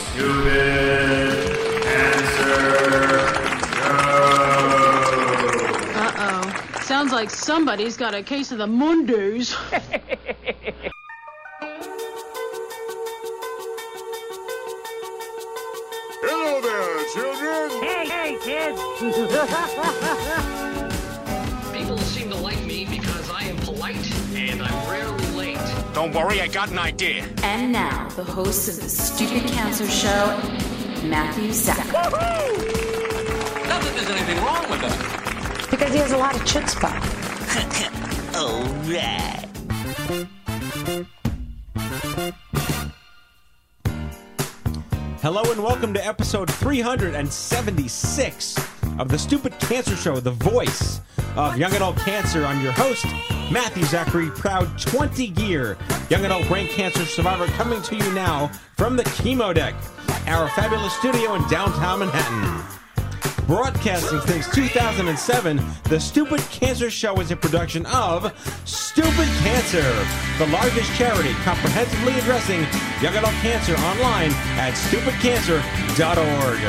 Stupid Cancer Show. Uh-oh. Sounds like somebody's got a case of the Mondays. Hello there, children! Hey, hey, kids! People seem to like me because I am polite and I'm rarely late. Don't worry, I got an idea. And now, the host of the Stupid Cancer Show, Matthew Zachary. Woohoo! Not that there's anything wrong with him. Because he has a lot of chutzpah. All right. Hello and welcome to episode 376 of the Stupid Cancer Show, the voice of young adult cancer. I'm your host, Matthew Zachary, proud 20-year young adult brain cancer survivor, coming to you now from the Chemo Deck, our fabulous studio in downtown Manhattan. Broadcasting since 2007, the Stupid Cancer Show is a production of Stupid Cancer, the largest charity comprehensively addressing young adult cancer, online at stupidcancer.org.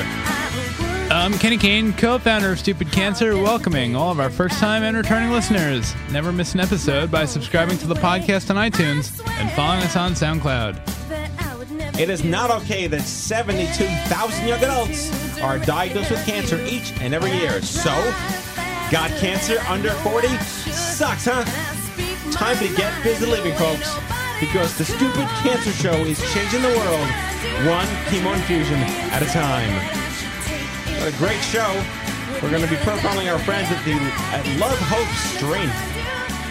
I'm Kenny Kane, co-founder of Stupid Cancer, welcoming all of our first-time and returning listeners. Never miss an episode by subscribing to the podcast on iTunes and following us on SoundCloud. It is not okay that 72,000 young adults are diagnosed with cancer each and every year. So, got cancer under 40? Sucks, huh? Time to get busy living, folks, because the Stupid Cancer Show is changing the world one chemo infusion at a time. What a great show. We're going to be profiling our friends at Love Hope Strength,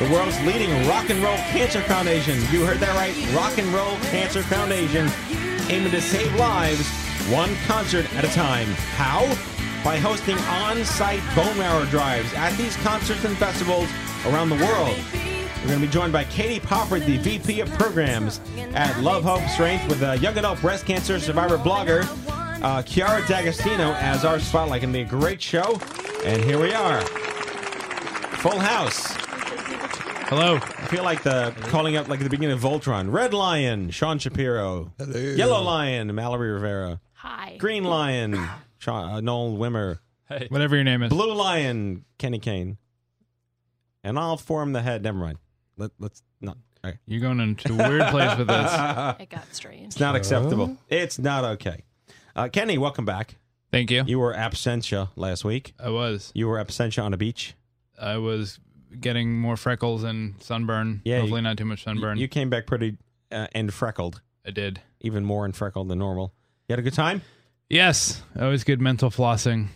the world's leading rock and roll cancer foundation. You heard that right. Rock and Roll Cancer Foundation, aiming to save lives one concert at a time. How? By hosting on-site bone marrow drives at these concerts and festivals around the world. We're going to be joined by Katie Poppert, the VP of Programs at Love Hope Strength, with a young adult breast cancer survivor blogger, Chiara D'Agostino, as our spotlight. Going to be a great show, and here we are. Full house. Hello. I feel like calling up like at the beginning of Voltron. Red Lion, Sean Shapiro. Hello. Yellow Lion, Mallory Rivera. Hi. Green Lion, Noel Wimmer. Hey. Whatever your name is. Blue Lion, Kenny Kane. And I'll form the head. Never mind. Let's not. Right. You're going into a weird place with this. It got strange. It's not acceptable. It's not okay. Kenny, welcome back. Thank you. You were absentia last week. I was. You were absentia on a beach. I was getting more freckles and sunburn. Yeah, hopefully not too much sunburn. You came back pretty and freckled. I did. Even more and freckled than normal. You had a good time? Yes, always good mental flossing,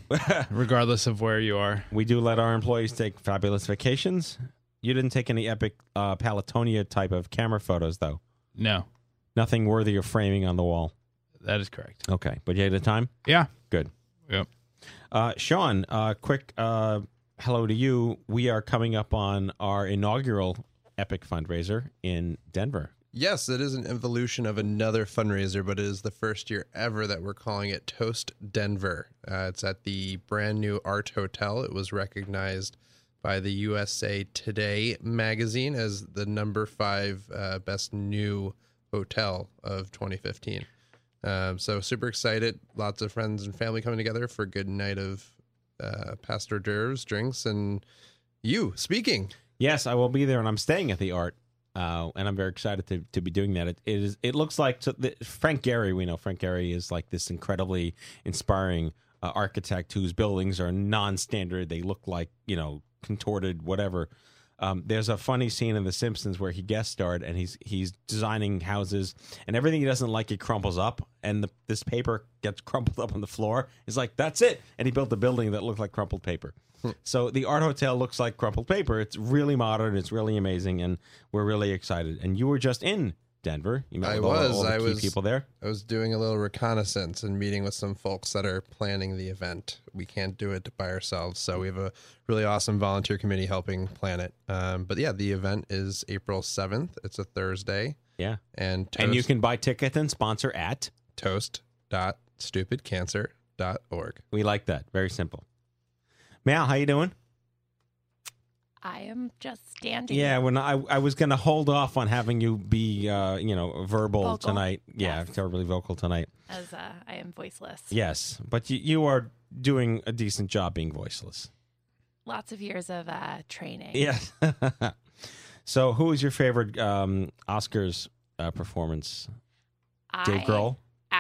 regardless of where you are. We do let our employees take fabulous vacations. You didn't take any epic Palatonia type of camera photos, though. No. Nothing worthy of framing on the wall. That is correct. Okay, but you had a time? Yeah. Good. Yep. Sean, quick hello to you. We are coming up on our inaugural epic fundraiser in Denver. Yes, it is an evolution of another fundraiser, but it is the first year ever that we're calling it Toast Denver. It's at the brand new Art Hotel. It was recognized by the USA Today magazine as the number 5 best new hotel of 2015. So super excited. Lots of friends and family coming together for a good night of past hors d'oeuvres, drinks, and you speaking. Yes, I will be there, and I'm staying at the Art. And I'm very excited to be doing that. It looks like Frank Gehry. We know Frank Gehry is like this incredibly inspiring architect whose buildings are non-standard. They look like, contorted, whatever. There's a funny scene in The Simpsons where he guest starred, and he's designing houses, and everything he doesn't like, he crumples up, and this paper gets crumpled up on the floor. He's like, that's it. And he built a building that looked like crumpled paper. So the Art Hotel looks like crumpled paper. It's really modern. It's really amazing, and we're really excited. And you were just in Denver? You met all the people there? I was doing a little reconnaissance and meeting with some folks that are planning the event. We can't do it by ourselves, so we have a really awesome volunteer committee helping plan it. But yeah, the event is April 7th. It's a Thursday. Yeah. And you can buy tickets and sponsor at toast.stupidcancer.org. We like that. Very simple. Mal, how you doing? I am just standing. Yeah, when I was going to hold off on having you be, vocal tonight. Yeah, yes. Terribly vocal tonight. As I am voiceless. Yes, but you are doing a decent job being voiceless. Lots of years of training. Yes. So, who is your favorite Oscars performance? Dave Grohl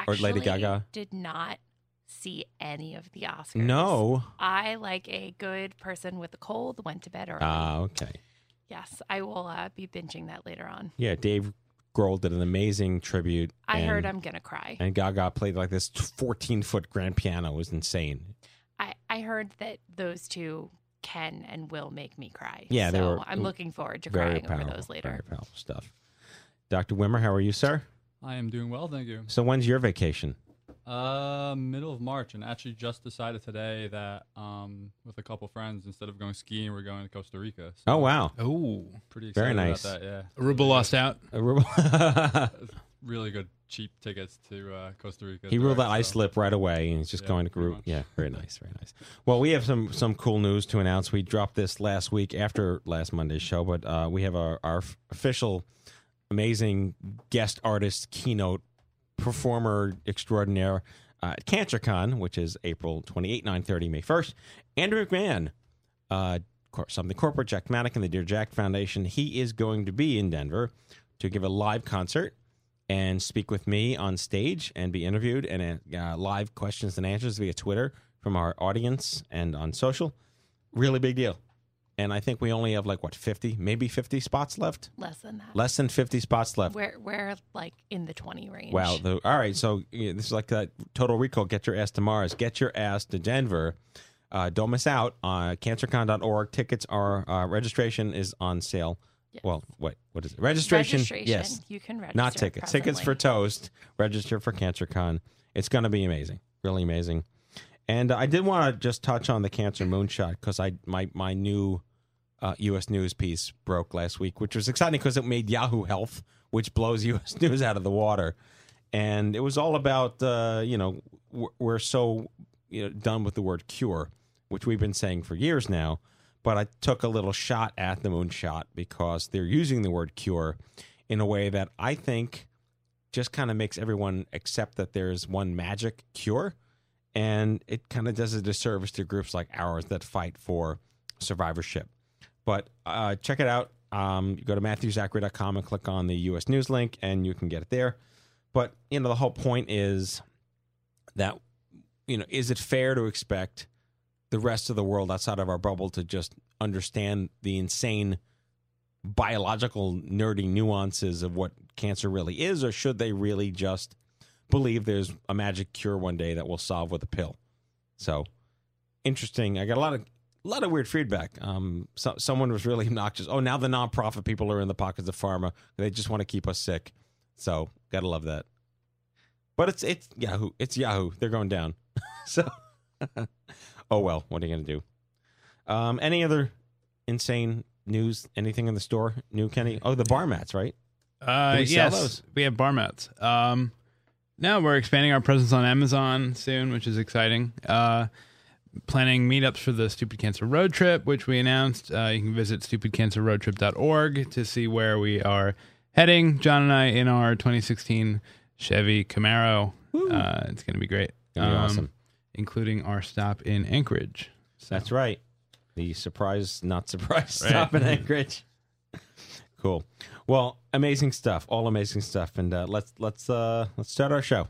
or Lady Gaga? Did not see any of the Oscars. No. I, like a good person with a cold, went to bed early. Ah, okay. Yes, I will be binging that later on. Yeah, Dave Grohl did an amazing tribute. I heard I'm going to cry. And Gaga played like this 14-foot grand piano. It was insane. I heard that those two can and will make me cry. Yeah, I'm looking forward to crying over those later. Very powerful stuff. Dr. Wimmer, how are you, sir? I am doing well, thank you. So when's your vacation? Middle of March, and actually just decided today that with a couple friends, instead of going skiing, we're going to Costa Rica. So oh wow! Oh, pretty excited very nice. About that, yeah. Aruba lost out. Aruba, really good cheap tickets to Costa Rica. He ruled that ice slip right away, and he's just going to group. Yeah, very nice, very nice. Well, we have some cool news to announce. We dropped this last week after last Monday's show, but we have our official amazing guest artist keynote. Performer extraordinaire at CancerCon, which is April 28, 9:30, May 1st. Andrew McMahon, Something Corporate, Jack's Mannequin, the Dear Jack Foundation. He is going to be in Denver to give a live concert and speak with me on stage and be interviewed and live questions and answers via Twitter from our audience and on social. Really big deal. And I think we only have, 50 spots left? Less than that. Less than 50 spots left. We're in the 20 range. Wow. All right. So this is like that Total Recall. Get your ass to Mars. Get your ass to Denver. Don't miss out. CancerCon.org. Tickets are, registration is on sale. Yes. Well, what is it? Registration. Yes. You can register. Not tickets. Presently. Tickets for Toast. Register for CancerCon. It's going to be amazing. Really amazing. And I did want to just touch on the Cancer Moonshot because my new U.S. News piece broke last week, which was exciting because it made Yahoo Health, which blows U.S. News out of the water. And it was all about, we're so done with the word cure, which we've been saying for years now. But I took a little shot at the Moonshot because they're using the word cure in a way that I think just kind of makes everyone accept that there's one magic cure. And it kind of does a disservice to groups like ours that fight for survivorship. But check it out. You go to MatthewZachary.com and click on the U.S. News link, and you can get it there. But, the whole point is that, is it fair to expect the rest of the world outside of our bubble to just understand the insane biological nerdy nuances of what cancer really is, or should they really just believe there's a magic cure one day that we'll solve with a pill? So interesting. I got a lot of weird feedback. Someone was really obnoxious. Oh, now the nonprofit people are in the pockets of pharma. They just want to keep us sick. So gotta love that. But it's Yahoo. It's Yahoo. They're going down. So oh well. What are you gonna do? Any other insane news? Anything in the store? New Kenny? Oh, the bar mats, right? Yes, we have bar mats. No, we're expanding our presence on Amazon soon, which is exciting. Planning meetups for the Stupid Cancer Road Trip, which we announced. You can visit stupidcancerroadtrip.org to see where we are heading. John and I in our 2016 Chevy Camaro. It's going to be great. Awesome. Including our stop in Anchorage. So. That's right. The stop in Anchorage. Cool. Well, amazing stuff. All amazing stuff. And let's start our show.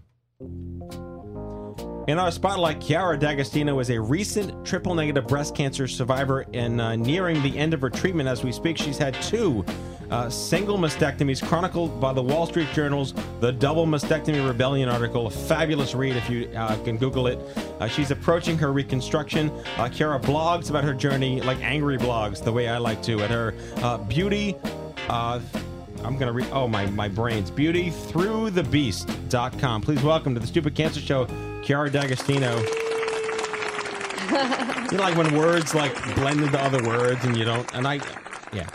In our spotlight, Chiara D'Agostino is a recent triple-negative breast cancer survivor and nearing the end of her treatment as we speak. She's had two single mastectomies chronicled by the Wall Street Journal's The Double Mastectomy Rebellion article. A fabulous read if you can Google it. She's approaching her reconstruction. Chiara blogs about her journey like angry blogs, the way I like to, at her beauty... I'm going to read. Oh, my brains. Beautythroughthebeast.com. Please welcome to the Stupid Cancer Show, Chiara D'Agostino. You like when words like blend into other words and you don't. And yeah.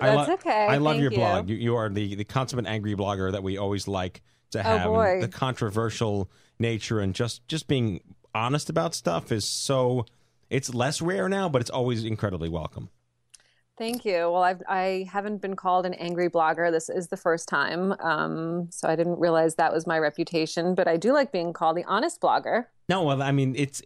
That's okay. I love your blog. You are the consummate angry blogger that we always like to have. Oh, boy. The controversial nature and just being honest about stuff is so. It's less rare now, but it's always incredibly welcome. Thank you. Well, I haven't been called an angry blogger. This is the first time, so I didn't realize that was my reputation. But I do like being called the honest blogger. No, well, I mean, it's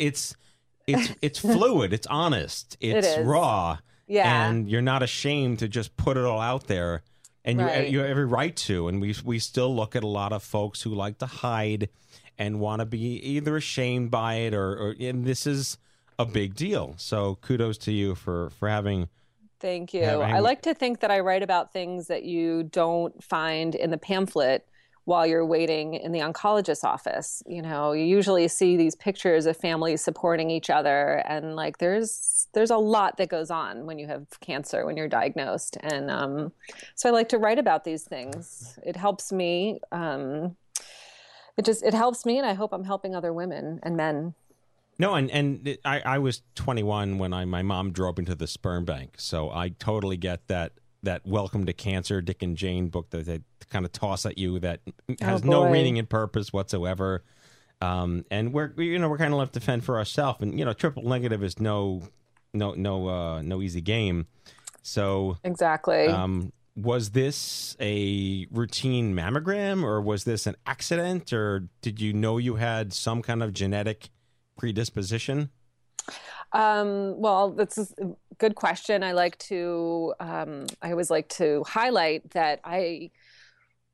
fluid. It's honest. It's raw. Yeah, and you're not ashamed to just put it all out there, and you have every right to. And we still look at a lot of folks who like to hide and want to be either ashamed by it or and this is a big deal. So kudos to you for having. Thank you. I like to think that I write about things that you don't find in the pamphlet while you're waiting in the oncologist's office. You know, you usually see these pictures of families supporting each other. And like, there's a lot that goes on when you have cancer, when you're diagnosed. And so I like to write about these things. It helps me. It helps me. And I hope I'm helping other women and men. No, and I was 21 when my mom drove into the sperm bank, so I totally get that Welcome to Cancer, Dick and Jane book that they kind of toss at you that has no meaning and purpose whatsoever. And we're kind of left to fend for ourselves, and triple negative is no easy game. So exactly, was this a routine mammogram, or was this an accident, or did you know you had some kind of genetic predisposition? Well, that's a good question. I always like to highlight that I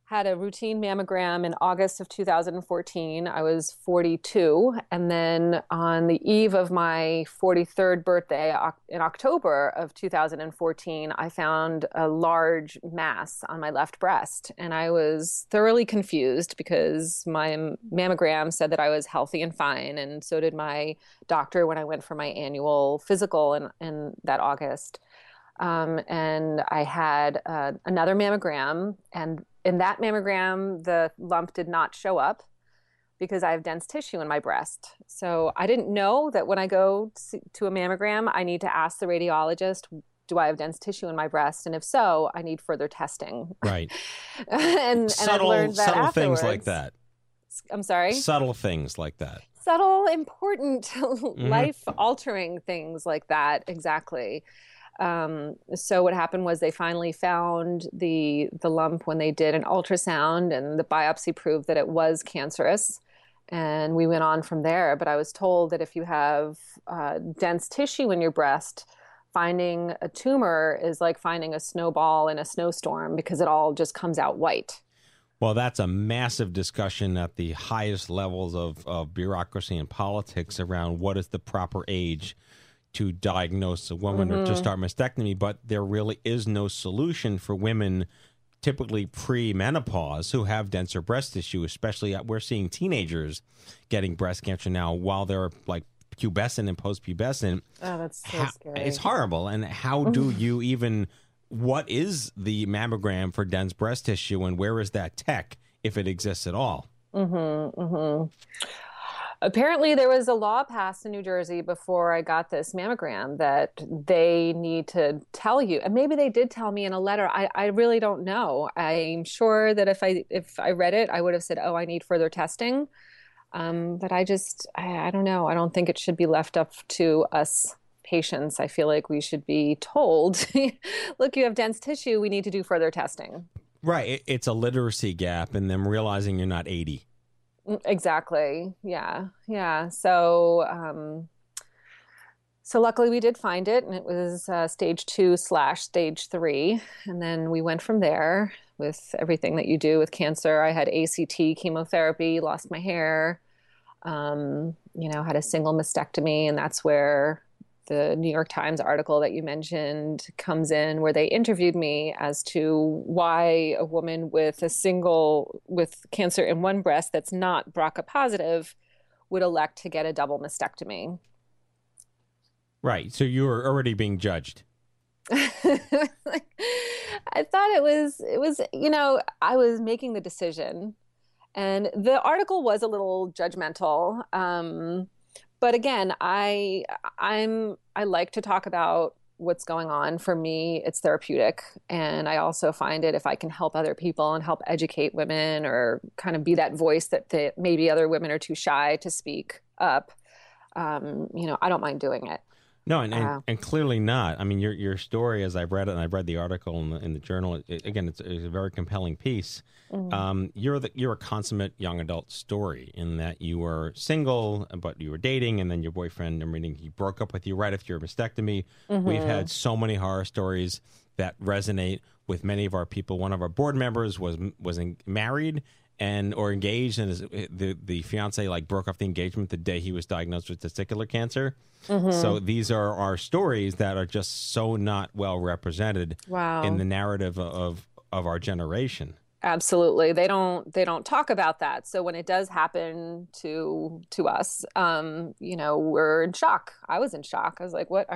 had a routine mammogram in August of 2014. I was 42. And then on the eve of my 43rd birthday in October of 2014, I found a large mass on my left breast. And I was thoroughly confused because my mammogram said that I was healthy and fine. And so did my doctor when I went for my annual physical in that August. And I had another mammogram, and in that mammogram, the lump did not show up because I have dense tissue in my breast. So I didn't know that when I go to a mammogram, I need to ask the radiologist, do I have dense tissue in my breast? And if so, I need further testing. Right. and I learned that subtle afterwards. Things like that. I'm sorry? Subtle things like that. Subtle, important, life-altering things like that. Exactly. So what happened was they finally found the lump when they did an ultrasound, and the biopsy proved that it was cancerous, and we went on from there. But I was told that if you have dense tissue in your breast, finding a tumor is like finding a snowball in a snowstorm because it all just comes out white. Well, that's a massive discussion at the highest levels of bureaucracy and politics around what is the proper age to diagnose a woman or to start mastectomy, but there really is no solution for women typically pre-menopause who have denser breast tissue, especially we're seeing teenagers getting breast cancer now while they're like pubescent and post-pubescent. Oh, that's so scary. It's horrible. And how do you even, what is the mammogram for dense breast tissue, and where is that tech if it exists at all? Apparently, there was a law passed in New Jersey before I got this mammogram that they need to tell you. And maybe they did tell me in a letter. I really don't know. I'm sure that if I read it, I would have said, oh, I need further testing. But I don't know. I don't think it should be left up to us patients. I feel like we should be told, look, you have dense tissue. We need to do further testing. Right. It's a literacy gap and them realizing you're not 80. Exactly. Yeah. Yeah. So, so luckily we did find it, and it was stage 2/stage 3. And then we went from there with everything that you do with cancer. I had ACT chemotherapy, lost my hair, had a single mastectomy. And that's where the New York Times article that you mentioned comes in, where they interviewed me as to why a woman with cancer in one breast that's not BRCA positive would elect to get a double mastectomy. Right. So you were already being judged. I thought it was, you know, I was making the decision, and the article was a little judgmental. But again, I like to talk about what's going on. For me, it's therapeutic. And I also find it, if I can help other people and help educate women or kind of be that voice that maybe other women are too shy to speak up, you know, I don't mind doing it. No, and clearly not. I mean, your story, as I've read it, and I've read the article in the journal. Again, it's a very compelling piece. Mm-hmm. You're a consummate young adult story in that you were single, but you were dating, and then your boyfriend. I'm reading he broke up with you right after your mastectomy. Mm-hmm. We've had so many horror stories that resonate with many of our people. One of our board members was married or engaged, and the fiance broke off the engagement the day he was diagnosed with testicular cancer. Mm-hmm. So these are our stories that are just so not well represented in the narrative of our generation. Absolutely, they don't talk about that. So when it does happen to us, you know, we're in shock. I was in shock. I was like, "What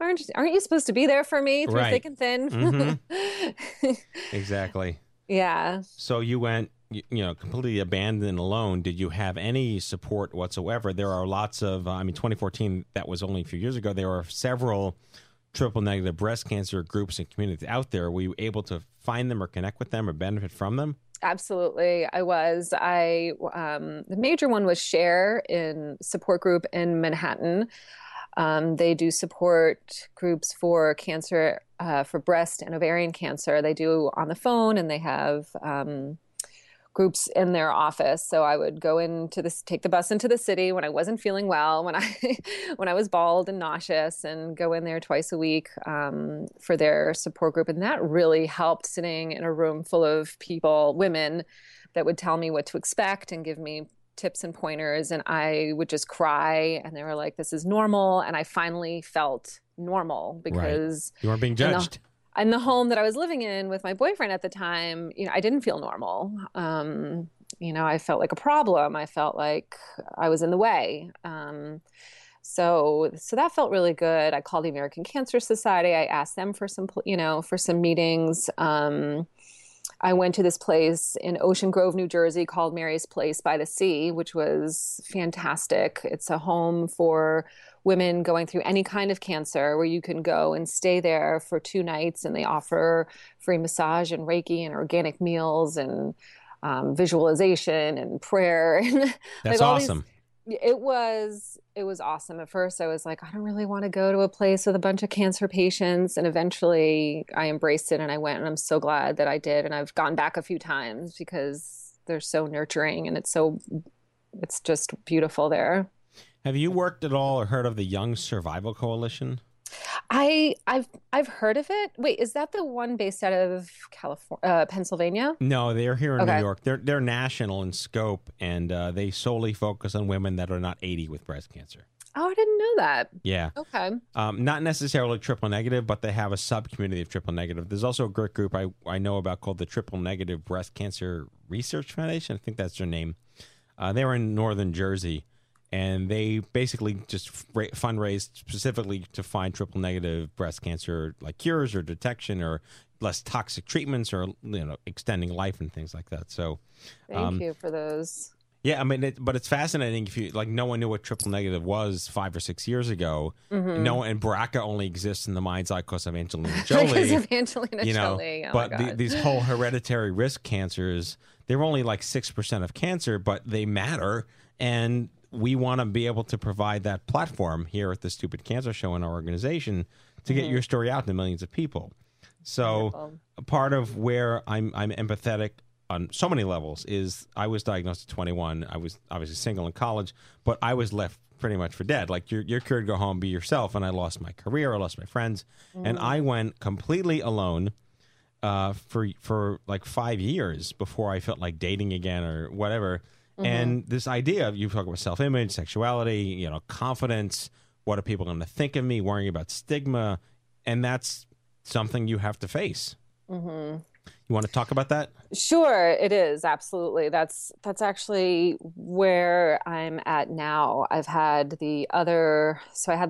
aren't you supposed to be there for me through thick and thin?" Mm-hmm. Exactly. Yeah. So you went, you know, completely abandoned and alone. Did you have any support whatsoever? There are lots of, 2014, that was only a few years ago. There are several triple negative breast cancer groups and communities out there. Were you able to find them or connect with them or benefit from them? Absolutely. I was. The major one was SHARE, in support group in Manhattan. They do support groups for cancer, for breast and ovarian cancer. They do on the phone, and they have, groups in their office. So I would go take the bus into the city when I wasn't feeling well, when I was bald and nauseous, and go in there twice a week for their support group. And that really helped, sitting in a room full of people, women, that would tell me what to expect and give me tips and pointers. And I would just cry, and they were like, "This is normal." And I finally felt normal, because you weren't being judged. And the home that I was living in with my boyfriend at the time, you know, I didn't feel normal. You know, I felt like a problem. I felt like I was in the way. So that felt really good. I called the American Cancer Society. I asked them for some meetings. I went to this place in Ocean Grove, New Jersey, called Mary's Place by the Sea, which was fantastic. It's a home for women going through any kind of cancer, where you can go and stay there for 2 nights, and they offer free massage and Reiki and organic meals and visualization and prayer. That's awesome. It was awesome. At first, I was like, I don't really want to go to a place with a bunch of cancer patients. And eventually I embraced it, and I went, and I'm so glad that I did. And I've gone back a few times, because they're so nurturing, and it's just beautiful there. Have you worked at all or heard of the Young Survival Coalition? I've heard of it. Wait, is that the one based out of California, Pennsylvania? No, they're here in New York. They're national in scope, and they solely focus on women that are not 80 with breast cancer. Oh, I didn't know that. Yeah. Okay. Not necessarily triple negative, but they have a subcommunity of triple negative. There's also a great group I know about called the Triple Negative Breast Cancer Research Foundation. I think that's their name. They were in northern Jersey. And they basically just fundraise specifically to find triple negative breast cancer cures or detection or less toxic treatments, or extending life and things like that. So, thank you for those. Yeah, I mean, but it's fascinating. If you no one knew what triple negative was 5 or 6 years ago. Mm-hmm. No, and BRCA only exists in the mind's eye because of Angelina Jolie. Because of Angelina Jolie. Oh, but these whole hereditary risk cancers, they're only 6% of cancer, but they matter. And we want to be able to provide that platform here at the Stupid Cancer Show in our organization to get your story out to millions of people. So part of where I'm empathetic on so many levels is I was diagnosed at 21. I was obviously single in college, but I was left pretty much for dead. You're cured, go home, be yourself. And I lost my career. I lost my friends. Mm-hmm. And I went completely alone for 5 years before I felt like dating again or whatever. Mm-hmm. And this idea of, you talk about self-image, sexuality, confidence, what are people going to think of me, worrying about stigma, and that's something you have to face. Mm-hmm. You want to talk about that? Sure, it is, absolutely. That's actually where I'm at now. I had the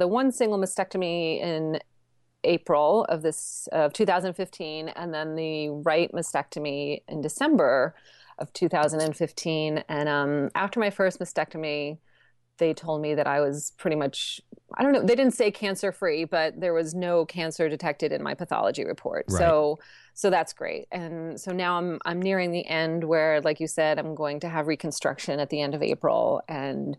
one single mastectomy in April of 2015, and then the right mastectomy in December of 2015. And after my first mastectomy, they told me that I was pretty much, I don't know, they didn't say cancer-free, but there was no cancer detected in my pathology report. Right. So that's great. And so now I'm nearing the end where, like you said, I'm going to have reconstruction at the end of April. And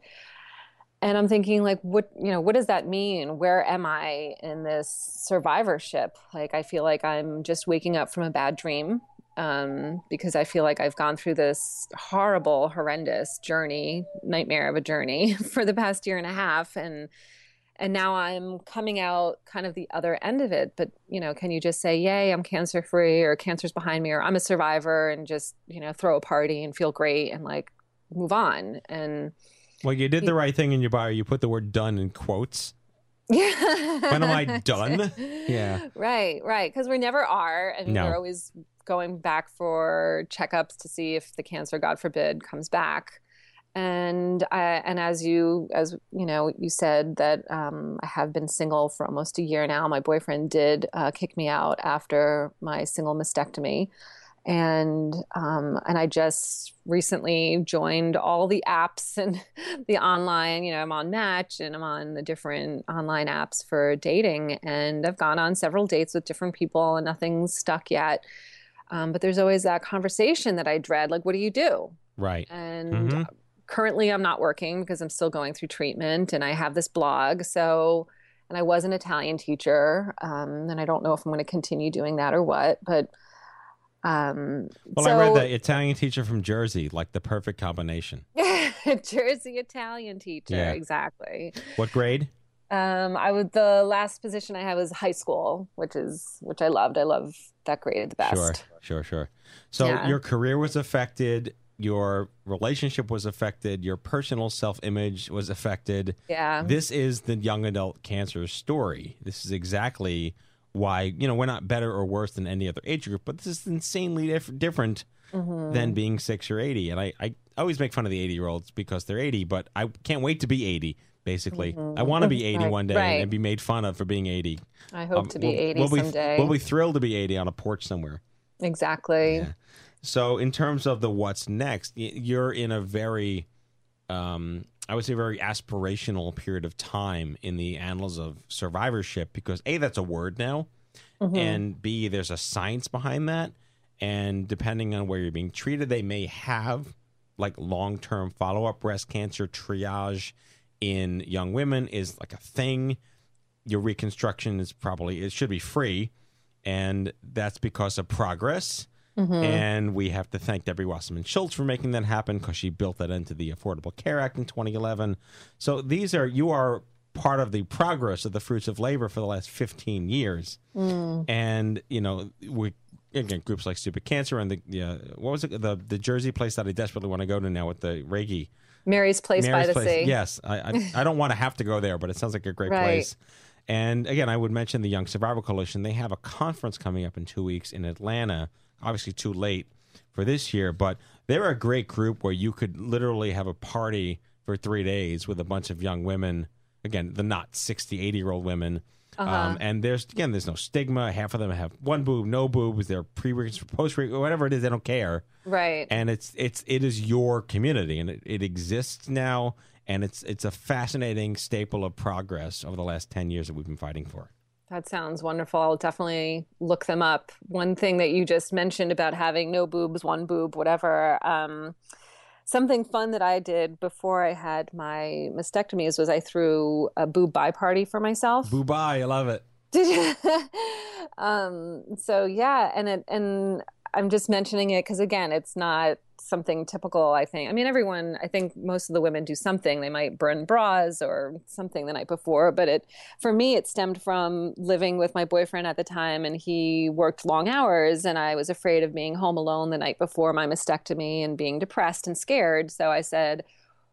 I'm thinking, like, what does that mean? Where am I in this survivorship? Like, I feel like I'm just waking up from a bad dream, because I feel like I've gone through this horrible, horrendous journey, nightmare of a journey for the past year and a half. And now I'm coming out kind of the other end of it. But, you know, can you just say, yay, I'm cancer-free, or cancer's behind me, or I'm a survivor, and just, you know, throw a party and feel great and, like, move on? And well, you did the right thing in your bio. You put the word done in quotes. Yeah. When am I done? Yeah. Right. Because we never are. And we're always going back for checkups to see if the cancer, God forbid, comes back. And as you said that I have been single for almost a year now. My boyfriend did kick me out after my single mastectomy, and I just recently joined all the apps and the online. You know, I'm on Match and I'm on the different online apps for dating, and I've gone on several dates with different people, and nothing's stuck yet. But there's always that conversation that I dread. Like, what do you do? Right. And currently I'm not working because I'm still going through treatment, and I have this blog. So, and I was an Italian teacher, and I don't know if I'm going to continue doing that or what, but I read that Italian teacher from Jersey, like the perfect combination. Jersey Italian teacher. Yeah. Exactly. What grade? The last position I had was high school, which I loved. I love that grade the best. Sure. So your career was affected. Your relationship was affected. Your personal self-image was affected. Yeah. This is the young adult cancer story. This is exactly why, you know, we're not better or worse than any other age group, but this is insanely different than being 6 or 80. And I always make fun of the 80-year-olds because they're 80, but I can't wait to be 80. Basically, I want to be 80 one day and be made fun of for being 80. I hope to be 80 someday. We'll be thrilled to be 80 on a porch somewhere. Exactly. Yeah. So in terms of the what's next, you're in a very, I would say, very aspirational period of time in the annals of survivorship because, A, that's a word now, and B, there's a science behind that. And depending on where you're being treated, they may have, like, long-term follow-up breast cancer triage in young women is like a thing. Your reconstruction is probably, it should be free. And that's because of progress. And we have to thank Debbie Wasserman Schultz for making that happen because she built that into the Affordable Care Act in 2011. So you are part of the progress of the fruits of labor for the last 15 years. And, you know, again, groups like Stupid Cancer and the Jersey place that I desperately want to go to now with the Reiki. Mary's Place by the Sea. Yes. I don't want to have to go there, but it sounds like a great place. And again, I would mention the Young Survival Coalition. They have a conference coming up in 2 weeks in Atlanta. Obviously too late for this year, but they're a great group where you could literally have a party for 3 days with a bunch of young women. Again, the not 60, 80-year-old women. And there's no stigma. Half of them have one boob, no boobs. They're pre-reconstruction, post-reconstruction, whatever it is. They don't care. Right. And it is your community, and it exists now. And it's a fascinating staple of progress over the last 10 years that we've been fighting for. That sounds wonderful. I'll definitely look them up. One thing that you just mentioned about having no boobs, one boob, whatever. Something fun that I did before I had my mastectomies was I threw a boob-bye party for myself. Boob-bye, I love it. Did you? And I'm just mentioning it because, again, it's not something typical, I think. I mean, I think most of the women do something. They might burn bras or something the night before. But for me, it stemmed from living with my boyfriend at the time, and he worked long hours, and I was afraid of being home alone the night before my mastectomy and being depressed and scared. So I said,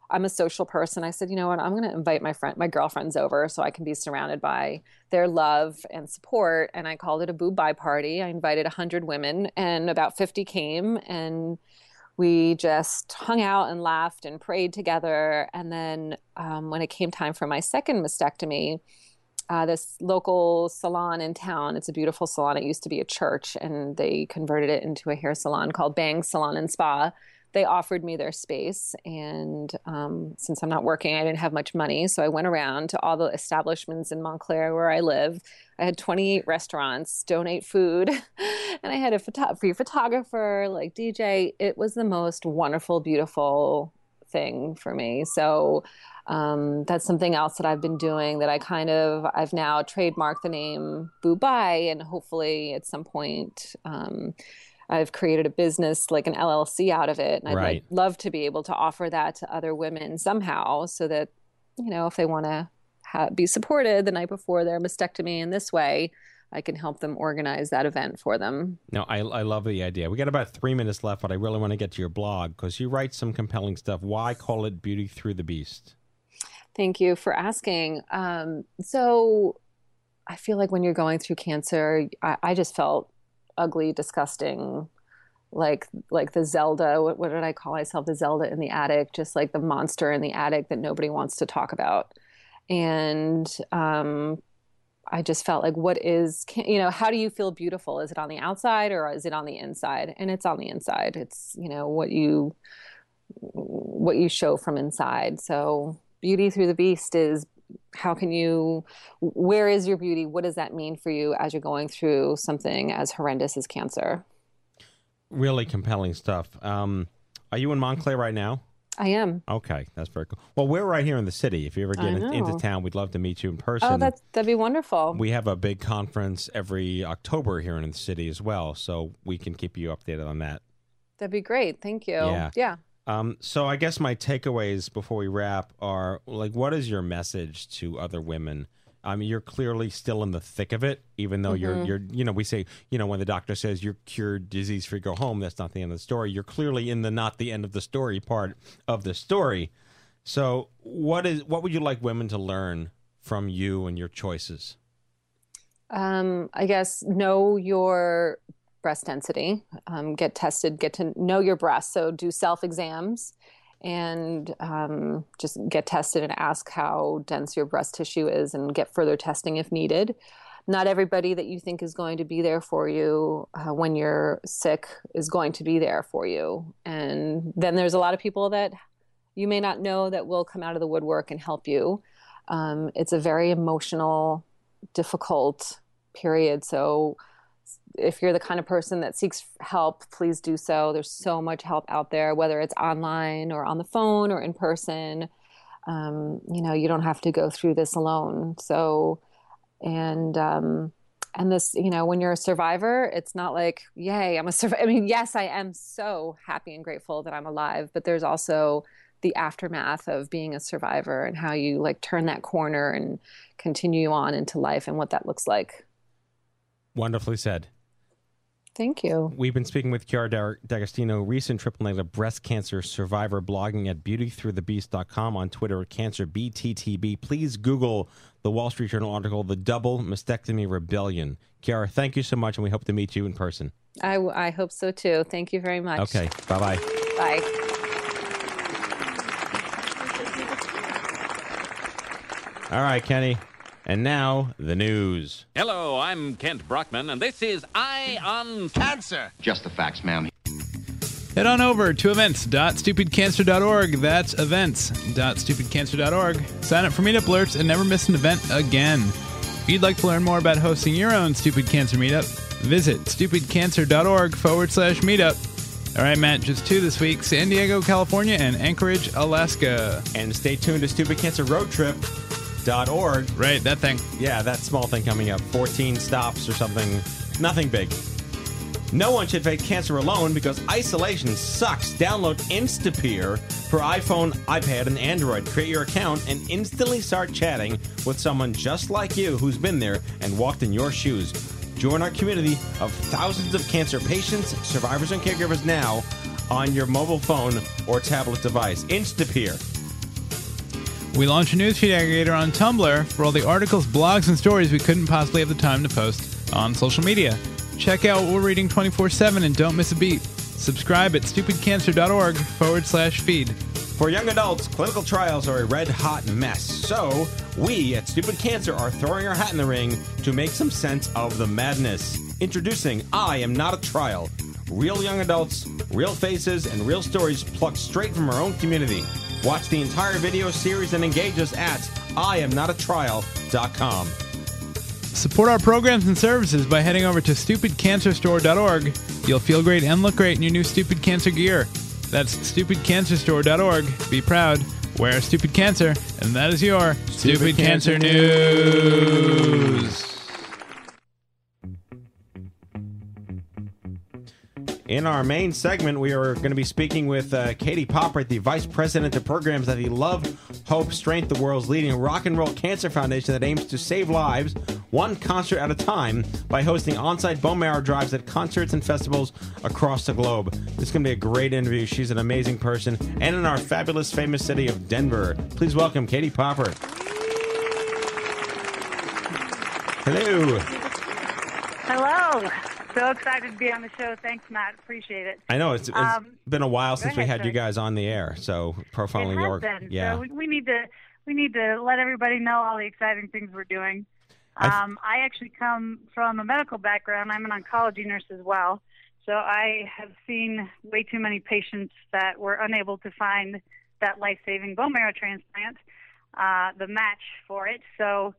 I'm a social person. I said, you know what? I'm going to invite my girlfriends over so I can be surrounded by their love and support. And I called it a boob-bye party. I invited 100 women, and about 50 came, and we just hung out and laughed and prayed together. And then when it came time for my second mastectomy, this local salon in town. It's a beautiful salon. It used to be a church, and they converted it into a hair salon called Bang Salon and Spa. They offered me their space, and since I'm not working, I didn't have much money, so I went around to all the establishments in Montclair where I live. I had 28 restaurants donate food, and I had a free photographer, like DJ. It was the most wonderful, beautiful thing for me. So that's something else that I've been doing that I've now trademarked the name Boo Bye, and hopefully at some point I've created a business, like an LLC out of it. And I'd love to be able to offer that to other women somehow so that, you know, if they want to be supported the night before their mastectomy in this way, I can help them organize that event for them. No, I love the idea. We got about 3 minutes left, but I really want to get to your blog because you write some compelling stuff. Why call it Beauty Through the Beast? Thank you for asking. So I feel like when you're going through cancer, I just felt ugly, disgusting, like the Zelda. What did I call myself? The Zelda in the attic, just like the monster in the attic that nobody wants to talk about. And I just felt like, what is, you know, how do you feel beautiful? Is it on the outside or is it on the inside? And it's on the inside. It's, you know, what you show from inside. So Beauty Through the Beast is, where is your beauty? What does that mean for you as you're going through something as horrendous as cancer? Really compelling stuff. Are you in Montclair right now? I am. Okay, that's very cool. Well, we're right here in the city. If you ever get into town, we'd love to meet you in person. Oh, that'd be wonderful. We have a big conference every October here in the city as well, so we can keep you updated on that. That'd be great. Thank you. Yeah. So I guess my takeaways before we wrap are, like, what is your message to other women? I mean, you're clearly still in the thick of it, even though you know, we say, you know, when the doctor says you're cured, disease free, go home, that's not the end of the story. You're clearly in the not the end of the story part of the story. So what would you like women to learn from you and your choices? I guess know your breast density, get tested, get to know your breasts. So do self exams and just get tested and ask how dense your breast tissue is and get further testing if needed. Not everybody that you think is going to be there for you when you're sick is going to be there for you. And then there's a lot of people that you may not know that will come out of the woodwork and help you. It's a very emotional, difficult period. So if you're the kind of person that seeks help, please do so. There's so much help out there, whether it's online or on the phone or in person. You know, you don't have to go through this alone. So, and this, you know, when you're a survivor, it's not like, yay, I'm a survivor. I mean, yes, I am so happy and grateful that I'm alive, but there's also the aftermath of being a survivor and how you like turn that corner and continue on into life and what that looks like. Wonderfully said. Thank you. We've been speaking with Chiara D'Agostino, recent triple-negative breast cancer survivor, blogging at beautythroughthebeast.com, on Twitter at CancerBTTB. Please Google the Wall Street Journal article, The Double Mastectomy Rebellion. Chiara, thank you so much, and we hope to meet you in person. I hope so, too. Thank you very much. Okay. Bye-bye. Bye. All right, Kenny. And now, the news. Hello, I'm Kent Brockman, and this is Eye on Cancer. Just the facts, ma'am. Head on over to events.stupidcancer.org. That's events.stupidcancer.org. Sign up for meetup alerts and never miss an event again. If you'd like to learn more about hosting your own Stupid Cancer meetup, visit stupidcancer.org/meetup. All right, Matt, just two this week, San Diego, California, and Anchorage, Alaska. And stay tuned to Stupid Cancer Road Trip. .org. Right, that thing. Yeah, that small thing coming up. 14 stops or something. Nothing big. No one should fight cancer alone because isolation sucks. Download Instapeer for iPhone, iPad, and Android. Create your account and instantly start chatting with someone just like you who's been there and walked in your shoes. Join our community of thousands of cancer patients, survivors, and caregivers now on your mobile phone or tablet device. Instapeer. We launched a newsfeed aggregator on Tumblr for all the articles, blogs, and stories we couldn't possibly have the time to post on social media. Check out what we're reading 24/7 and don't miss a beat. Subscribe at stupidcancer.org/feed. For young adults, clinical trials are a red hot mess. So we at Stupid Cancer are throwing our hat in the ring to make some sense of the madness. Introducing I Am Not a Trial. Real young adults, real faces, and real stories plucked straight from our own community. Watch the entire video series and engage us at IamNotATrial.com. Support our programs and services by heading over to StupidCancerStore.org. You'll feel great and look great in your new Stupid Cancer gear. That's StupidCancerStore.org. Be proud, wear Stupid Cancer, and that is your Stupid Cancer News. In our main segment, we are going to be speaking with Katie Poppert, the Vice President of Programs at the Love Hope Strength, the world's leading rock and roll cancer foundation that aims to save lives one concert at a time by hosting on-site bone marrow drives at concerts and festivals across the globe. This is going to be a great interview. She's an amazing person, and in our fabulous, famous city of Denver. Please welcome Katie Poppert. Hello. Hello. So excited to be on the show. Thanks, Matt. Appreciate it. I know. It's been a while since we had you guys on the air, so profiling your work. Yeah. So we need to let everybody know all the exciting things we're doing. I actually come from a medical background. I'm an oncology nurse as well, so I have seen way too many patients that were unable to find that life-saving bone marrow transplant, the match for it. So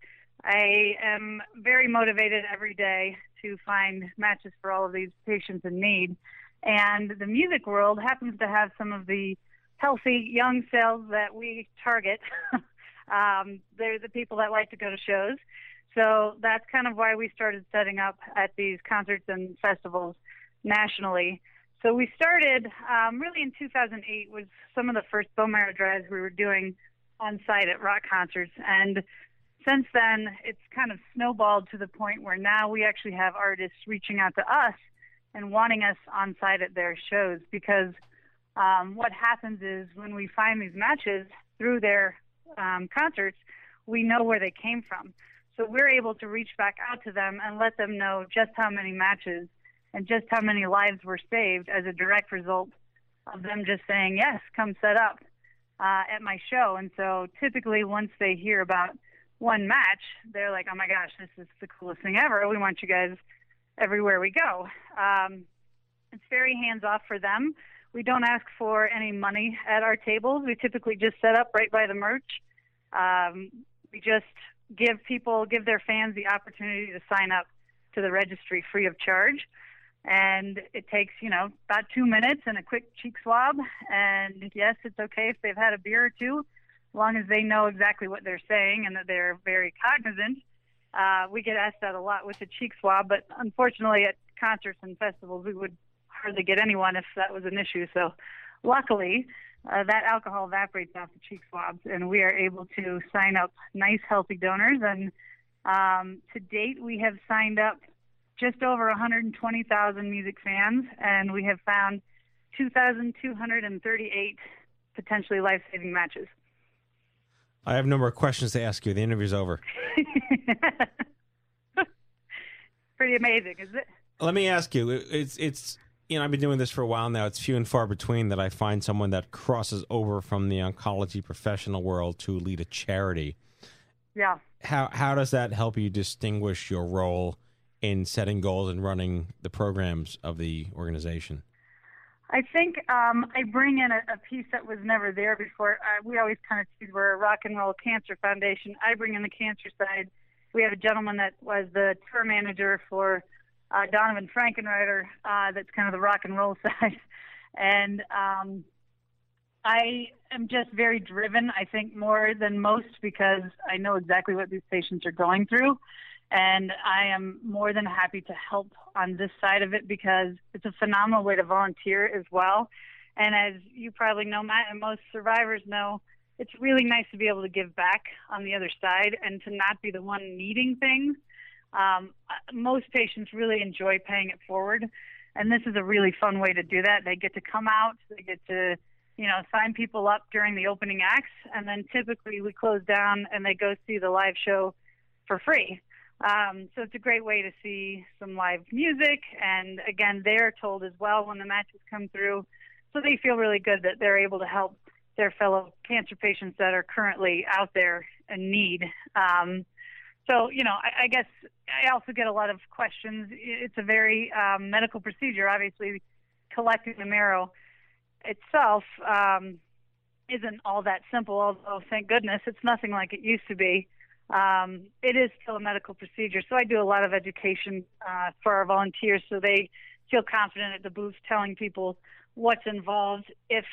I am very motivated every day to find matches for all of these patients in need. And the music world happens to have some of the healthy young cells that we target. They're the people that like to go to shows. So that's kind of why we started setting up at these concerts and festivals nationally. So we started really in 2008 was some of the first bone marrow drives we were doing on site at rock concerts. And since then, it's kind of snowballed to the point where now we actually have artists reaching out to us and wanting us on site at their shows, because what happens is when we find these matches through their concerts, we know where they came from. So we're able to reach back out to them and let them know just how many matches and just how many lives were saved as a direct result of them just saying, yes, come set up at my show. And so typically once they hear about one match, they're like, oh my gosh, this is the coolest thing ever. We want you guys everywhere we go. It's very hands-off for them. We don't ask for any money at our tables. We typically just set up right by the merch. We just give their fans the opportunity to sign up to the registry free of charge. And it takes, about 2 minutes and a quick cheek swab. And yes, it's okay if they've had a beer or two, as long as they know exactly what they're saying and that they're very cognizant. We get asked that a lot with the cheek swab, but unfortunately at concerts and festivals, we would hardly get anyone if that was an issue. So luckily, that alcohol evaporates off the cheek swabs, and we are able to sign up nice, healthy donors. And to date, we have signed up just over 120,000 music fans, and we have found 2,238 potentially life-saving matches. I have no more questions to ask you. The interview's over. Pretty amazing, isn't it? Let me ask you. It's I've been doing this for a while now. It's few and far between that I find someone that crosses over from the oncology professional world to lead a charity. Yeah. How does that help you distinguish your role in setting goals and running the programs of the organization? I think I bring in a piece that was never there before. We always kind of said we're a rock and roll cancer foundation. I bring in the cancer side. We have a gentleman that was the tour manager for Donovan Frankenreiter. That's kind of the rock and roll side. And I am just very driven, I think, more than most, because I know exactly what these patients are going through. And I am more than happy to help on this side of it, because it's a phenomenal way to volunteer as well. And as you probably know, Matt, and most survivors know, it's really nice to be able to give back on the other side and to not be the one needing things. Most patients really enjoy paying it forward, and this is a really fun way to do that. They get to come out, they get to, sign people up during the opening acts, and then typically we close down and they go see the live show for free. So it's a great way to see some live music, and again, they're told as well when the matches come through, so they feel really good that they're able to help their fellow cancer patients that are currently out there a need. So, you know, I guess I also get a lot of questions. It's a very medical procedure. Obviously, collecting the marrow itself isn't all that simple, although, thank goodness, it's nothing like it used to be. It is still a medical procedure. So I do a lot of education for our volunteers so they feel confident at the booth telling people what's involved if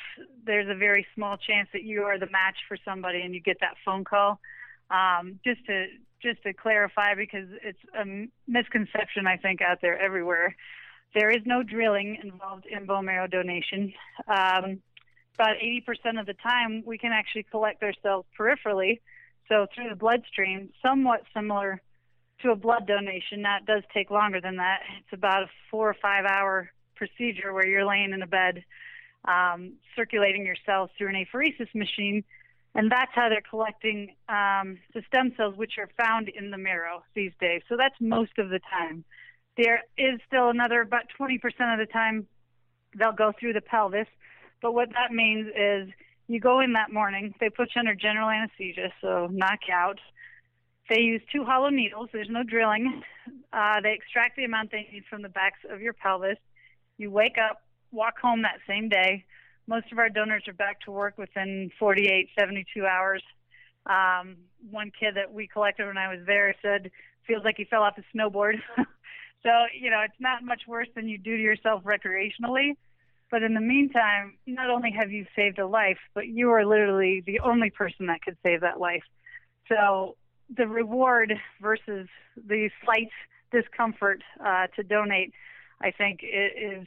there's a very small chance that you are the match for somebody and you get that phone call. Just to clarify, because it's a misconception, I think, out there everywhere. There is no drilling involved in bone marrow donation. About 80% of the time, we can actually collect their cells peripherally, so through the bloodstream, somewhat similar to a blood donation. That does take longer than that. It's about a 4 or 5 hour procedure where you're laying in a bed, circulating your cells through an apheresis machine. And that's how they're collecting the stem cells, which are found in the marrow these days. So that's most of the time. There is still another about 20% of the time they'll go through the pelvis. But what that means is you go in that morning, they put you under general anesthesia, so knock out. They use 2 hollow needles. There's no drilling. They extract the amount they need from the backs of your pelvis. You wake up, walk home that same day. Most of our donors are back to work within 48, 72 hours. One kid that we collected when I was there said, feels like he fell off a snowboard. So, you know, it's not much worse than you do to yourself recreationally. But in the meantime, not only have you saved a life, but you are literally the only person that could save that life. So the reward versus the slight discomfort to donate, I think, is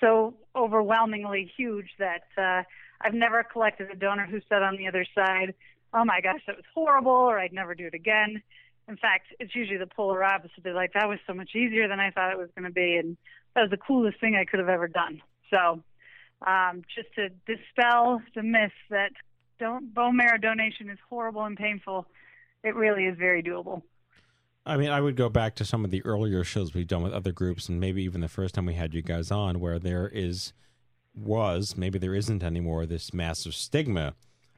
so overwhelmingly huge that I've never collected a donor who said on the other side, oh my gosh, that was horrible, or I'd never do it again. In fact, it's usually the polar opposite. They're like, that was so much easier than I thought it was going to be, and that was the coolest thing I could have ever done. So just to dispel the myth that bone marrow donation is horrible and painful, it really is very doable. I mean, I would go back to some of the earlier shows we've done with other groups, and maybe even the first time we had you guys on, where maybe there isn't anymore, this massive stigma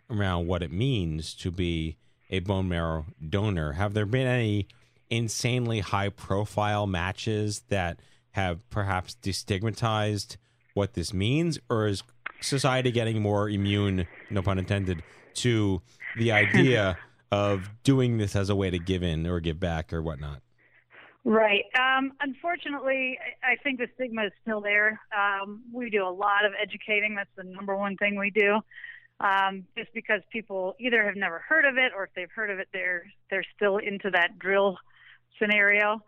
around what it means to be a bone marrow donor. Have there been any insanely high-profile matches that have perhaps destigmatized what this means, or is society getting more immune, no pun intended, to the idea of doing this as a way to give in or give back or whatnot? Right. Unfortunately, I think the stigma is still there. We do a lot of educating. That's the number one thing we do. Just because people either have never heard of it, or if they've heard of it, they're still into that drill scenario.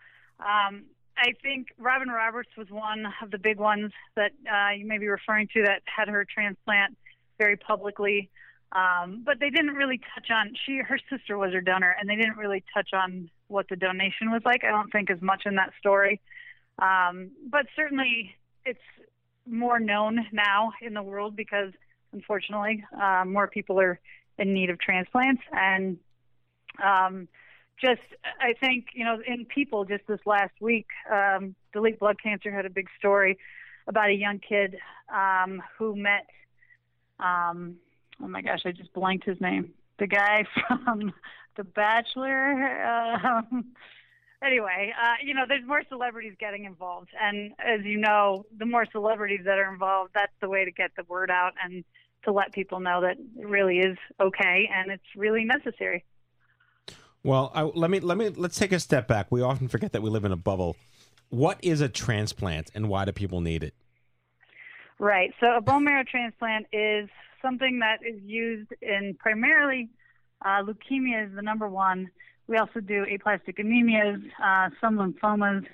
I think Robin Roberts was one of the big ones that you may be referring to that had her transplant very publicly. But they didn't really touch on, her sister was her donor, and they didn't really touch on what the donation was like, I don't think, as much in that story. But certainly it's more known now in the world because, unfortunately, more people are in need of transplants. And I think, you know, in People just this last week, Delete Blood Cancer had a big story about a young kid who met oh my gosh, I just blanked his name. The guy from The Bachelor. Anyway, you know, there's more celebrities getting involved. And as you know, the more celebrities that are involved, that's the way to get the word out and to let people know that it really is okay and it's really necessary. Well, let's take a step back. We often forget that we live in a bubble. What is a transplant and why do people need it? Right. So a bone marrow transplant is something that is used in primarily leukemia is the number one. We also do aplastic anemias, some lymphomas,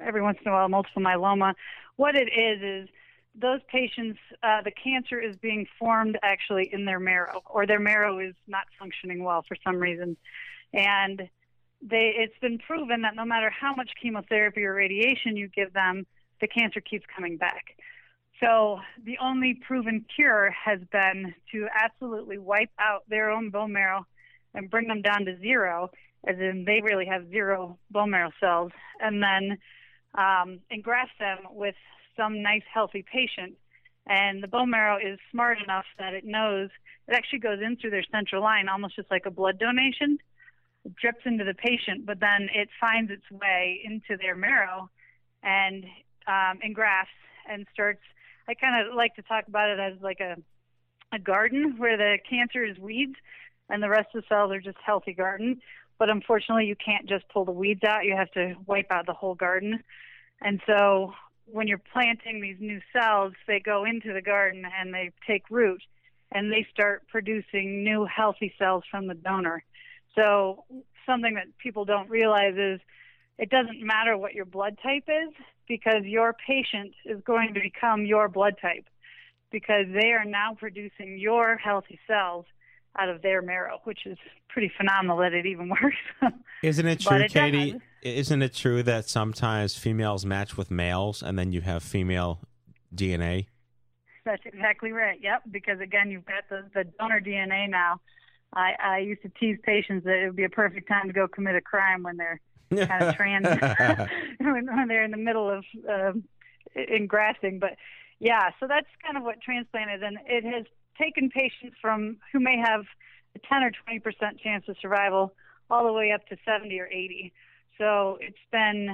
every once in a while multiple myeloma. What it is those patients, the cancer is being formed actually in their marrow, or their marrow is not functioning well for some reason. And it's been proven that no matter how much chemotherapy or radiation you give them, the cancer keeps coming back. So the only proven cure has been to absolutely wipe out their own bone marrow and bring them down to zero, as in they really have zero bone marrow cells, and then engraft them with some nice, healthy patient. And the bone marrow is smart enough that it knows it actually goes in through their central line, almost just like a blood donation. It drips into the patient, but then it finds its way into their marrow and engrafts and starts. I kind of like to talk about it as like a garden where the cancer is weeds and the rest of the cells are just healthy garden. But unfortunately, you can't just pull the weeds out. You have to wipe out the whole garden. And so when you're planting these new cells, they go into the garden and they take root and they start producing new healthy cells from the donor. So something that people don't realize is it doesn't matter what your blood type is, because your patient is going to become your blood type, because they are now producing your healthy cells out of their marrow, which is pretty phenomenal that it even works. Isn't it true, Katie? Isn't it true that sometimes females match with males and then you have female DNA? That's exactly right. Yep. Because again, you've got the donor DNA now. I used to tease patients that it would be a perfect time to go commit a crime when they're kind of trans, when they're in the middle of engrafting. But yeah, so that's kind of what transplant is. And it has taken patients from who may have a 10 or 20% chance of survival all the way up to 70 or 80. So it's been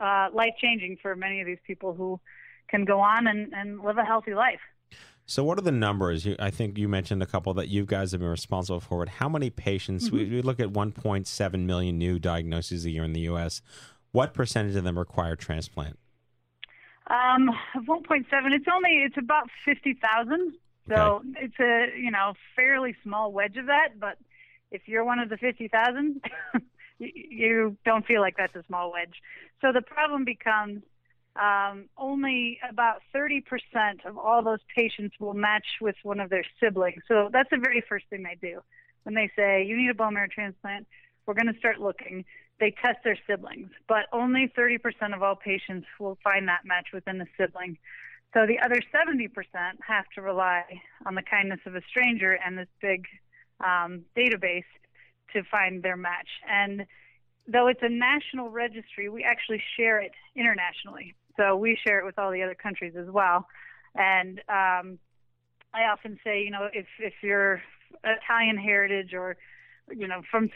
life-changing for many of these people who can go on and live a healthy life. So what are the numbers? I think you mentioned a couple that you guys have been responsible for. But how many patients? Mm-hmm. We look at 1.7 million new diagnoses a year in the U.S. What percentage of them require transplant? 1.7. It's about 50,000. So okay. It's a fairly small wedge of that. But if you're one of the 50,000, you don't feel like that's a small wedge. So the problem becomes, only about 30% of all those patients will match with one of their siblings. So that's the very first thing they do. When they say, you need a bone marrow transplant, we're going to start looking. They test their siblings, but only 30% of all patients will find that match within a sibling. So the other 70% have to rely on the kindness of a stranger and this big database to find their match. And though it's a national registry, we actually share it internationally. So we share it with all the other countries as well. And I often say, if you're Italian heritage or,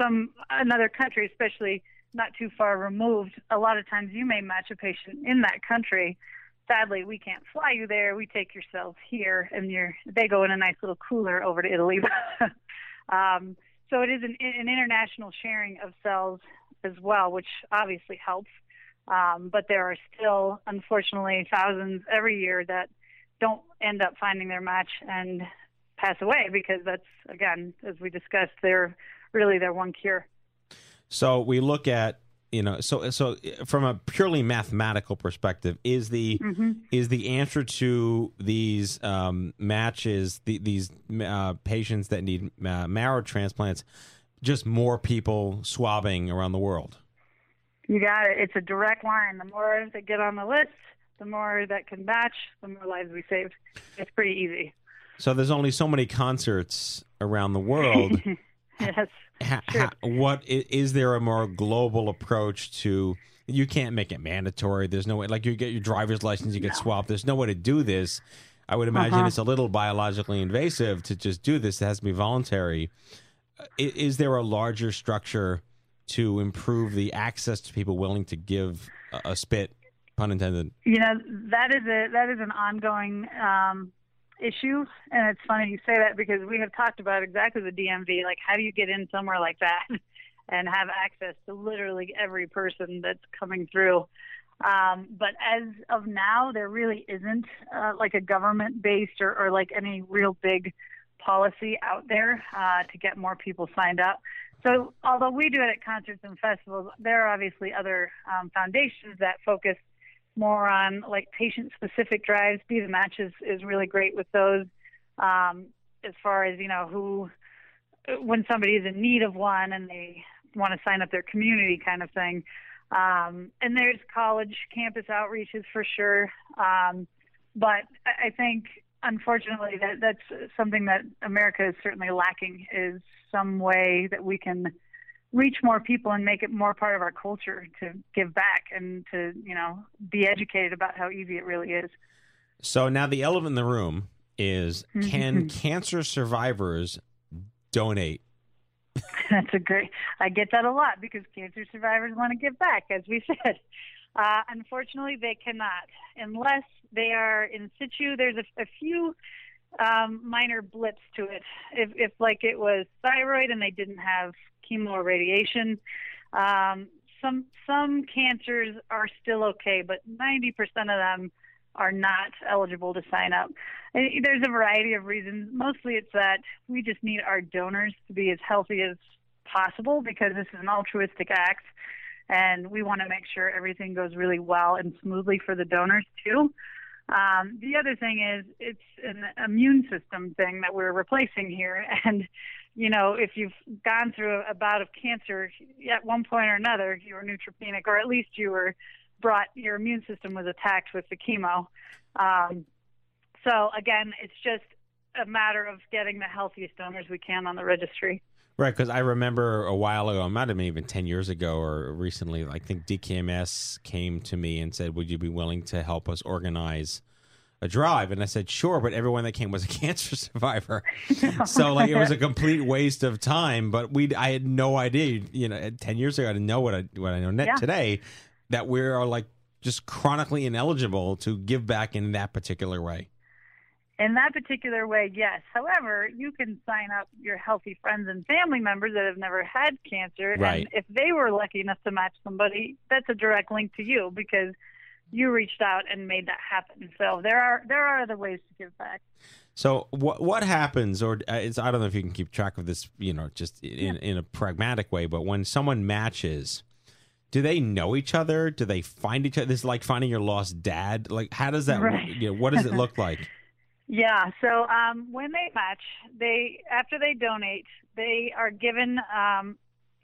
from another country, especially not too far removed, a lot of times you may match a patient in that country. Sadly, we can't fly you there. We take your cells here, and they go in a nice little cooler over to Italy. So it is an international sharing of cells as well, which obviously helps. But there are still, unfortunately, thousands every year that don't end up finding their match and pass away because that's, again, as we discussed, they're really their one cure. So we look at, so from a purely mathematical perspective, is the answer to these matches, these patients that need marrow transplants, just more people swabbing around the world? You got it. It's a direct line. The more that get on the list, the more that can match, the more lives we save. It's pretty easy. So there's only so many concerts around the world. Yes. Sure. What is there a more global approach to? You can't make it mandatory. There's no way. Like you get your driver's license, you get swapped. There's no way to do this. I would imagine it's a little biologically invasive to just do this. It has to be voluntary. Is there a larger structure to improve the access to people willing to give a spit, pun intended? That is an ongoing issue, and it's funny you say that because we have talked about exactly the DMV, like how do you get in somewhere like that and have access to literally every person that's coming through. But as of now, there really isn't like a government-based or like any real big policy out there to get more people signed up. So although we do it at concerts and festivals, there are obviously other foundations that focus more on like patient-specific drives. Be the Match is really great with those as far as, when somebody is in need of one and they want to sign up their community kind of thing. And there's college campus outreaches for sure. But I think, unfortunately, that's something that America is certainly lacking is some way that we can reach more people and make it more part of our culture to give back and to, be educated about how easy it really is. So now the elephant in the room is, can cancer survivors donate? That's a great, I get that a lot because cancer survivors want to give back, as we said. Unfortunately, they cannot unless they are in situ. There's a few minor blips to it. If like it was thyroid and they didn't have chemo or radiation, some cancers are still okay, but 90% of them are not eligible to sign up. There's a variety of reasons. Mostly it's that we just need our donors to be as healthy as possible because this is an altruistic act, and we want to make sure everything goes really well and smoothly for the donors too. The other thing is it's an immune system thing that we're replacing here. And, you know, if you've gone through a bout of cancer at one point or another, you were neutropenic, or at least you were brought, your immune system was attacked with the chemo. So again, it's just a matter of getting the healthiest donors we can on the registry. Right, because I remember a while ago, it might have been even 10 years ago or recently, I think DKMS came to me and said, would you be willing to help us organize a drive? And I said, sure, but everyone that came was a cancer survivor. So it was a complete waste of time, but I had no idea, 10 years ago, I didn't know what I know today, that we are just chronically ineligible to give back in that particular way. In that particular way, yes. However, you can sign up your healthy friends and family members that have never had cancer. Right. And if they were lucky enough to match somebody, that's a direct link to you because you reached out and made that happen. So there are other ways to give back. So what happens, or I don't know if you can keep track of this, just in a pragmatic way, but when someone matches, do they know each other? Do they find each other? This is like finding your lost dad. How does that, what does it look like? Yeah, so when they match, after they donate, they are given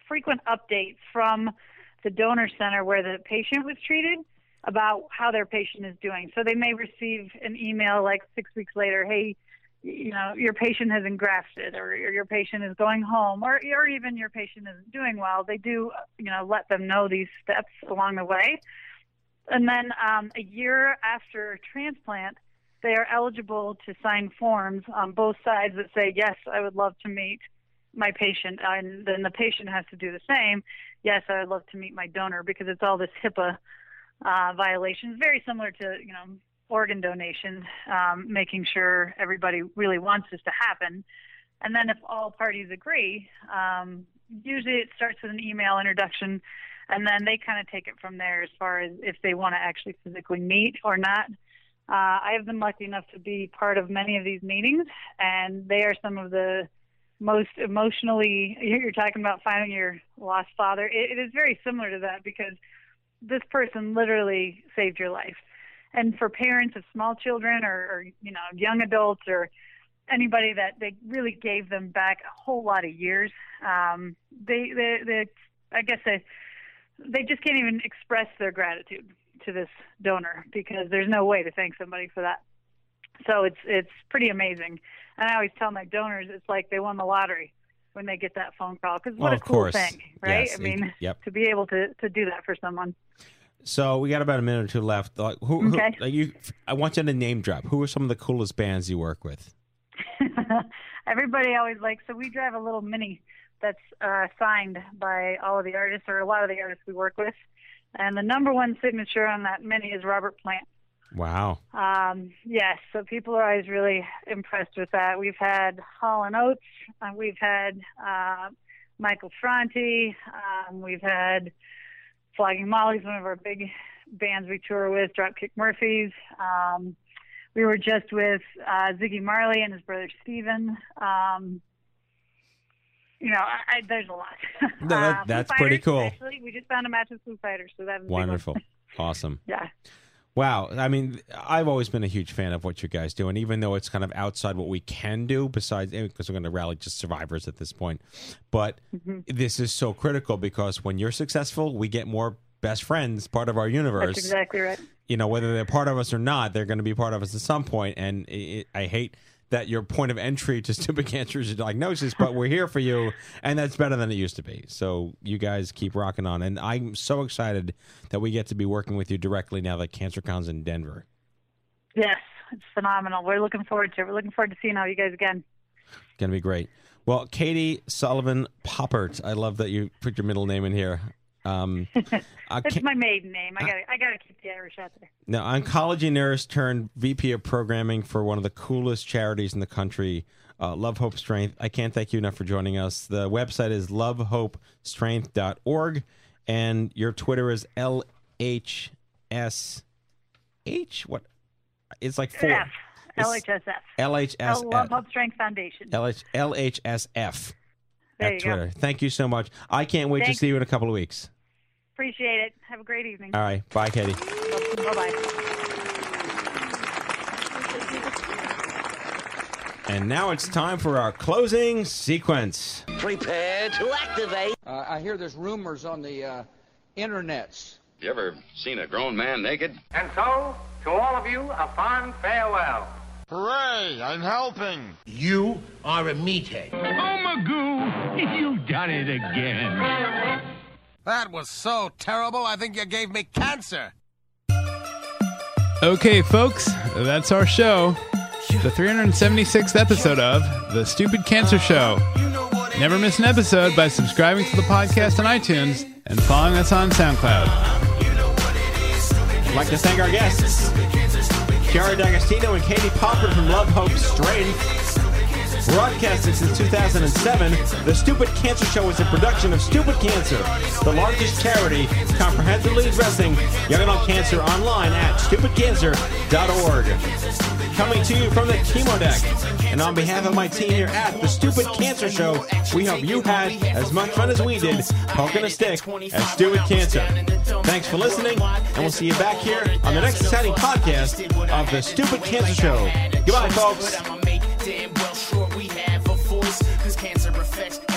frequent updates from the donor center where the patient was treated about how their patient is doing. So they may receive an email 6 weeks later, hey, your patient has engrafted, or your patient is going home, or even your patient isn't doing well. They do, let them know these steps along the way. And then a year after transplant, they are eligible to sign forms on both sides that say, yes, I would love to meet my patient. And then the patient has to do the same. Yes, I would love to meet my donor, because it's all this HIPAA violations, very similar to, organ donation, making sure everybody really wants this to happen. And then if all parties agree, usually it starts with an email introduction, and then they kind of take it from there as far as if they want to actually physically meet or not. I have been lucky enough to be part of many of these meetings, and they are some of the most emotionally, you're talking about finding your lost father. It is very similar to that because this person literally saved your life. And for parents of small children or young adults or anybody that they really gave them back a whole lot of years, they just can't even express their gratitude to this donor because there's no way to thank somebody for that. So it's pretty amazing. And I always tell my donors, it's like they won the lottery when they get that phone call, because what a cool thing, right? Yes, I mean, to be able to do that for someone. So we got about a minute or two left. I want you to name drop. Who are some of the coolest bands you work with? Everybody always so we drive a little Mini that's signed by all of the artists, or a lot of the artists we work with. And the number one signature on that Mini is Robert Plant. Wow. Yes, so people are always really impressed with that. We've had Hall & Oates. We've had Michael Franti. We've had Flogging Molly's, one of our big bands we tour with, Dropkick Murphys. We were just with Ziggy Marley and his brother Steven. There's a lot. No, that's Foo Fighters, pretty cool. Actually, we just found a match with Foo Fighters, so that was wonderful. Awesome. Yeah. Wow. I mean, I've always been a huge fan of what you guys do, and even though it's kind of outside what we can do, besides because we're going to rally just survivors at this point, but this is so critical because when you're successful, we get more best friends, part of our universe. That's exactly right. Whether they're part of us or not, they're going to be part of us at some point, and I hate that your point of entry to stupid cancer is a diagnosis, but we're here for you, and that's better than it used to be. So you guys keep rocking on, and I'm so excited that we get to be working with you directly now that CancerCon's in Denver. Yes, it's phenomenal. We're looking forward to it. We're looking forward to seeing all you guys again. It's going to be great. Well, Katie Sullivan Poppert, I love that you put your middle name in here. It's my maiden name. I gotta keep the Irish out there. Now, oncology nurse turned VP of programming for one of the coolest charities in the country, Love Hope Strength. I can't thank you enough for joining us. The website is lovehopestrength.org, and your Twitter is LHSH. What? It's like four. F. LHSF. LHSF. Love Hope Strength Foundation. LHSF. At Twitter. Go. Thank you so much. I can't wait to see you in a couple of weeks. Appreciate it. Have a great evening. All right. Bye, Katie. Bye-bye. And now it's time for our closing sequence. Prepare to activate. I hear there's rumors on the internets. You ever seen a grown man naked? And so, to all of you, a fond farewell. Hooray! I'm helping! You are a meathead. Oh, Magoo! You've done it again. That was so terrible, I think you gave me cancer. Okay, folks, that's our show. The 376th episode of The Stupid Cancer Show. Never miss an episode by subscribing to the podcast on iTunes and following us on SoundCloud. I'd like to thank our guests, Chiara D'Agostino and Katie Poppert from Love Hope Strength. Broadcasting since 2007, The Stupid Cancer Show is a production of Stupid Cancer, the largest charity comprehensively addressing young adult cancer, online at stupidcancer.org. Coming to you from the chemo deck. And on behalf of my team here at The Stupid Cancer Show, we hope you had as much fun as we did poking a stick at Stupid Cancer. Thanks for listening, and we'll see you back here on the next exciting podcast of The Stupid Cancer Show. Goodbye, folks. Damn well sure we have a voice, 'cause cancer affects